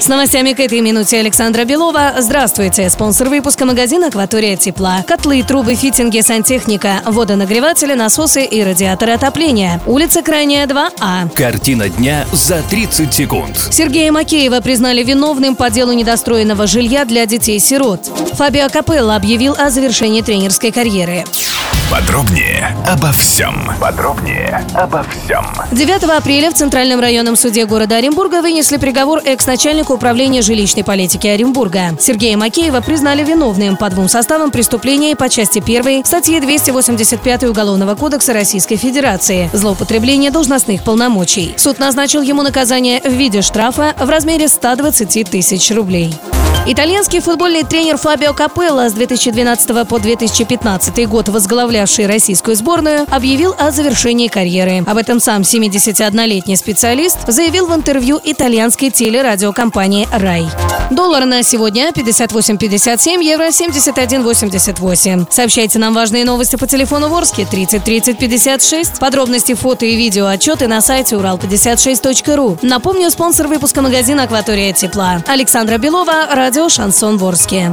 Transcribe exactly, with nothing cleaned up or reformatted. С новостями к этой минуте Александра Белова. Здравствуйте. Спонсор выпуска — магазин «Акватория тепла». Котлы, трубы, фитинги, сантехника, водонагреватели, насосы и радиаторы отопления. Улица Крайняя, два А. Картина дня за тридцать секунд. Сергея Макеева признали виновным по делу недостроенного жилья для детей-сирот. Фабио Капелло объявил о завершении тренерской карьеры. Подробнее обо всем. Подробнее обо всем. девятого апреля в Центральном районном суде города Оренбурга вынесли приговор экс-начальнику управления жилищной политики Оренбурга. Сергея Макеева признали виновным по двум составам преступлений по части первой статьи двести восемьдесят пять Уголовного кодекса Российской Федерации «Злоупотребление должностных полномочий». Суд назначил ему наказание в виде штрафа в размере сто двадцать тысяч рублей. Итальянский футбольный тренер Фабио Капелло, с две тысячи двенадцатого по две тысячи пятнадцатый год возглавлявший российскую сборную, объявил о завершении карьеры. Об этом сам семидесятиоднолетний специалист заявил в интервью итальянской телерадиокомпании «Рай». Доллар на сегодня пятьдесят восемь пятьдесят семь, евро семьдесят один восемьдесят восемь. Сообщайте нам важные новости по телефону Ворске тридцать тридцать пятьдесят шесть. Подробности, фото и видео отчеты на сайте урал пятьдесят шесть точка ру. Напомню, спонсор выпуска — магазин «Акватория тепла». Александра Белова, Радио Шансон Ворске.